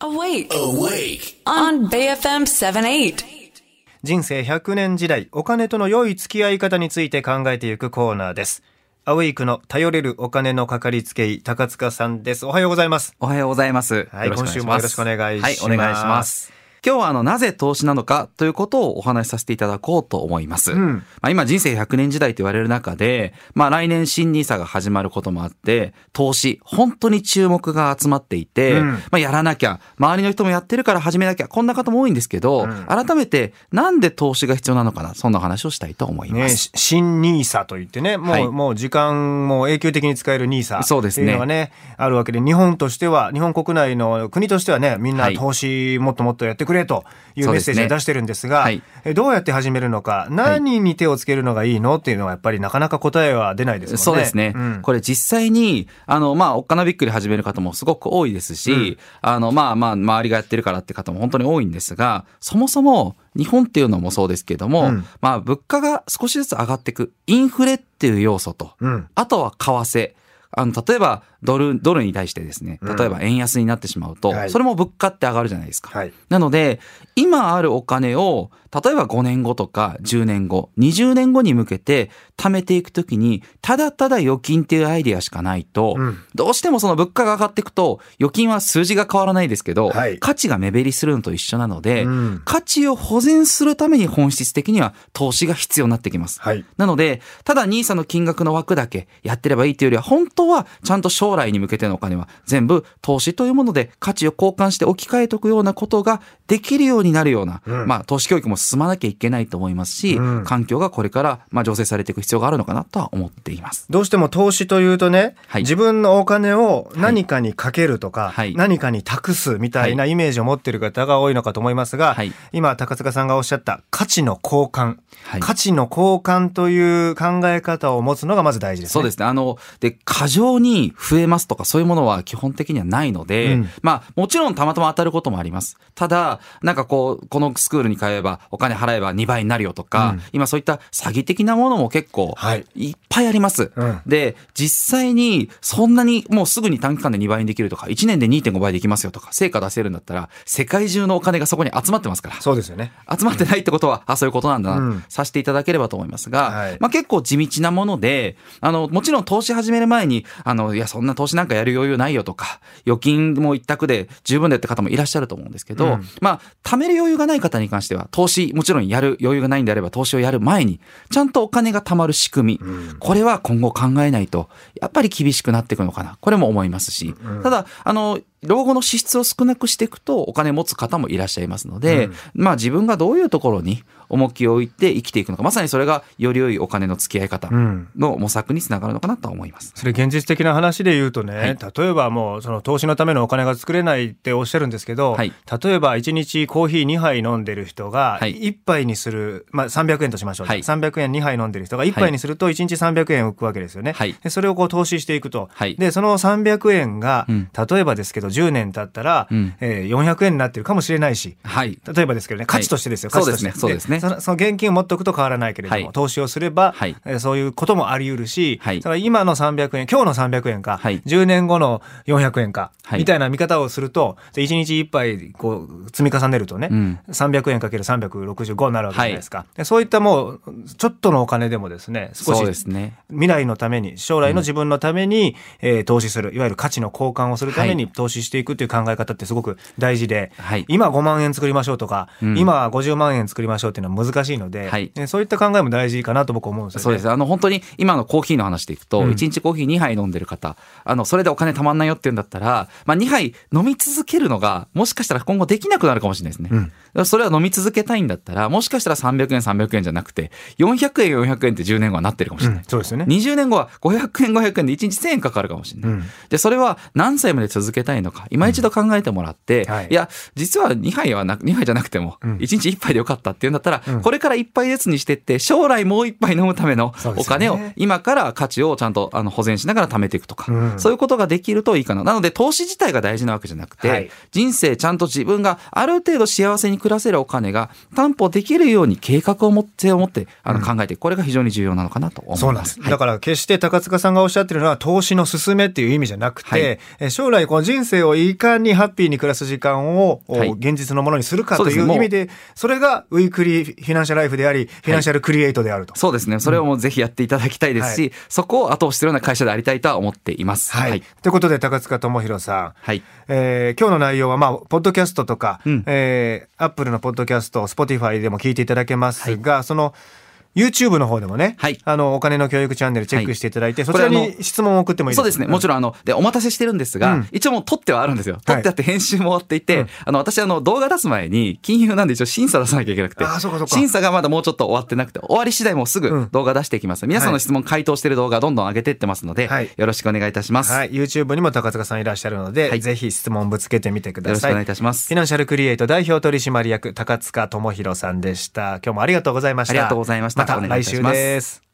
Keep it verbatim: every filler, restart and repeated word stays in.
Awake. Awake. On ビーエフエム ななじゅうはち. 人生ひゃくねん時代、お金との良い付き合い方について考えていくコーナーです。Awake の頼れるお金のかかりつけ医、高塚さんです。おはようございます。おはようございます。はい、今週もよろしくお願いします。はい、お願いします。今日はあのなぜ投資なのかということをお話しさせていただこうと思います、うんまあ、今人生ひゃくねん時代と言われる中で、まあ、来年新ニーサが始まることもあって投資本当に注目が集まっていて、うんまあ、やらなきゃ周りの人もやってるから始めなきゃこんな方も多いんですけど、うん、改めてなんで投資が必要なのかなそんな話をしたいと思います、ね、新ニーサといってねもう、はい、もう時間も永久的に使えるニーサというのが、ねね、あるわけで日本としては日本国内の国としてはねみんな投資もっともっとやってくれというメッセージを出してるんですが、そうですね。はい、どうやって始めるのか何に手をつけるのがいいのっていうのはやっぱりなかなか答えは出ないですもんね。そうですね、うん、これ実際にあの、まあ、おっかなびっくり始める方もすごく多いですし、うんあのまあまあ、周りがやってるからって方も本当に多いんですがそもそも日本っていうのもそうですけども、うんまあ、物価が少しずつ上がっていくインフレっていう要素と、うん、あとは為替あの例えばドル、ドルに対してですね例えば円安になってしまうと、うん、それも物価って上がるじゃないですか、はい、なので今あるお金を例えばごねんごとかじゅうねんごにじゅうねんごに向けて貯めていくときにただただ預金っていうアイデアしかないと、うん、どうしてもその物価が上がっていくと預金は数字が変わらないですけど、はい、価値が目減りするのと一緒なので、うん、価値を保全するために本質的には投資が必要になってきます、はい、なのでただニーサの金額の枠だけやってればいいというよりは本当本当はちゃんと将来に向けてのお金は全部投資というもので価値を交換して置き換えておくようなことができるようになるような、うんまあ、投資教育も進まなきゃいけないと思いますし、うん、環境がこれからまあ醸成されていく必要があるのかなとは思っています。どうしても投資というとね、はい、自分のお金を何かにかけるとか、はい、何かに託すみたいなイメージを持っている方が多いのかと思いますが、はい、今高塚さんがおっしゃった価値の交換、はい、価値の交換という考え方を持つのがまず大事ですね。そうですね。あので過剰に増えますとかそういうものは基本的にはないので、うん、まあもちろんたまたま当たることもあります。ただなんかこうこのスクールに通えばお金払えばにばいになるよとか、うん、今そういった詐欺的なものも結構いっぱいあります、はい、で実際にそんなにもうすぐに短期間でにばいにできるとかいちねんで にてんご 倍できますよとか成果出せるんだったら世界中のお金がそこに集まってますから。そうですよね。集まってないってことは、うん、あそういうことなんだな、うん、させていただければと思いますが、はいまあ、結構地道なものであのもちろん投資始める前ににあのいやそんな投資なんかやる余裕ないよとか預金も一択で十分だって方もいらっしゃると思うんですけど、うん、まあ貯める余裕がない方に関しては投資もちろんやる余裕がないんであれば投資をやる前にちゃんとお金が貯まる仕組み、うん、これは今後考えないとやっぱり厳しくなっていくのかなこれも思いますし、うん、ただあの老後の支出を少なくしていくとお金持つ方もいらっしゃいますので、うん、まあ自分がどういうところに重きを置いて生きていくのかまさにそれがより良いお金の付き合い方の模索につながるのかなと思います、うん、それ現実的な話で言うとね、はい、例えばもうその投資のためのお金が作れないっておっしゃるんですけど、はい、例えばいちにちコーヒーにはい飲んでる人がいっぱいにする、はいまあ、さんびゃくえんとしましょう、はい、さんびゃくえんにはい飲んでる人がいっぱいにするといちにちさんびゃくえん浮くわけですよね、はい、でそれをこう投資していくと、はい、でそのさんびゃくえんが、うん、例えばですけどじゅうねん経ったら、うんえー、よんひゃくえんになってるかもしれないし、はい、例えばですけどね価値としてですよ、はい、価値としてそうですね、そうですね、その現金を持っておくと変わらないけれども、はい、投資をすれば、はいえー、そういうこともあり得るし、はい、それ今のさんびゃくえん今日のさんびゃくえんか、はい、じゅうねんごのよんひゃくえんか、はい、みたいな見方をするといちにちいっぱいこう積み重ねるとね、うん、さんびゃくえん ×さんびゃくろくじゅうご になるわけじゃないですか、はい、そういったもうちょっとのお金でもですね少し未来のために将来の自分のために、うんえー、投資するいわゆる価値の交換をするために投資していくという考え方ってすごく大事で、はい、今ごまんえん作りましょうとか、うん、今ごじゅうまんえん作りましょうっていうのは難しいので、はい、そういった考えも大事かなと僕は思うんですよね。そうです。あの本当に今のコーヒーの話でいくと、うん、いちにちコーヒーにはい飲んでる方あのそれでお金たまんないよっていうんだったら、まあ、にはい飲み続けるのがもしかしたら今後できなくなるかもしれないですね、うん、それは飲み続けたいんだったらもしかしたらさんびゃくえんさんびゃくえんじゃなくてよんひゃくえんよんひゃくえんってじゅうねんごはなってるかもしれない、うん、そうですよね。にじゅうねんごはごひゃくえんごひゃくえんでいちにちせんえんかかるかもしれない、うん、でそれは何歳まで続けたいの今一度考えてもらって、うんはい、いや実はにはいはなにはいじゃなくてもいちにちいっぱいでよかったっていうんだったら、うん、これからいっぱいずつにしてって将来もういっぱい飲むためのお金を今から価値をちゃんとあの保全しながら貯めていくとか、うん、そういうことができるといいかな。なので投資自体が大事なわけじゃなくて、はい、人生ちゃんと自分がある程度幸せに暮作らせるお金が担保できるように計画を持って思ってあの考えて、これが非常に重要なのかなと思います。そうなんです、はい、だから決して高塚さんがおっしゃってるのは投資の勧めっていう意味じゃなくて、はい、将来この人生をいかにハッピーに暮らす時間を現実のものにするかという意味で、それがウィークリーフィナンシャルライフであり、フィナンシャルクリエイトであると、はい、そうですね、それをもうぜひやっていただきたいですし、はい、そこを後押しするような会社でありたいとは思っています、はいはい、ということで高塚智博さん、はい、えー、今日の内容は、まあ、ポッドキャストとか、うん、えー、Apple のポッドキャスト Spotify でも聞いていただけますが、はい、そのYouTube の方でもね、はい、あのお金の教育チャンネルチェックしていただいて、はい、そちらに質問を送ってもいいですか？そうですね、もちろんあのでお待たせしてるんですが、うん、一応もう撮ってはあるんですよ。撮ってあって編集も終わっていて、はい、あの私あの動画出す前に金融なんで一応審査出さなきゃいけなくて、あ、そうかそうか、審査がまだもうちょっと終わってなくて、終わり次第もうすぐ動画出していきます、うん、皆さんの質問回答してる動画どんどん上げていってますので、はい、よろしくお願いいたします、はい、YouTube にも高塚さんいらっしゃるので、はい、ぜひ質問ぶつけてみてください。よろしくお願いいたします。フィナンシャルクリエイト代表取締役高塚智博さんでした。今日もありがとうございました。ありがとうございました。また来週です。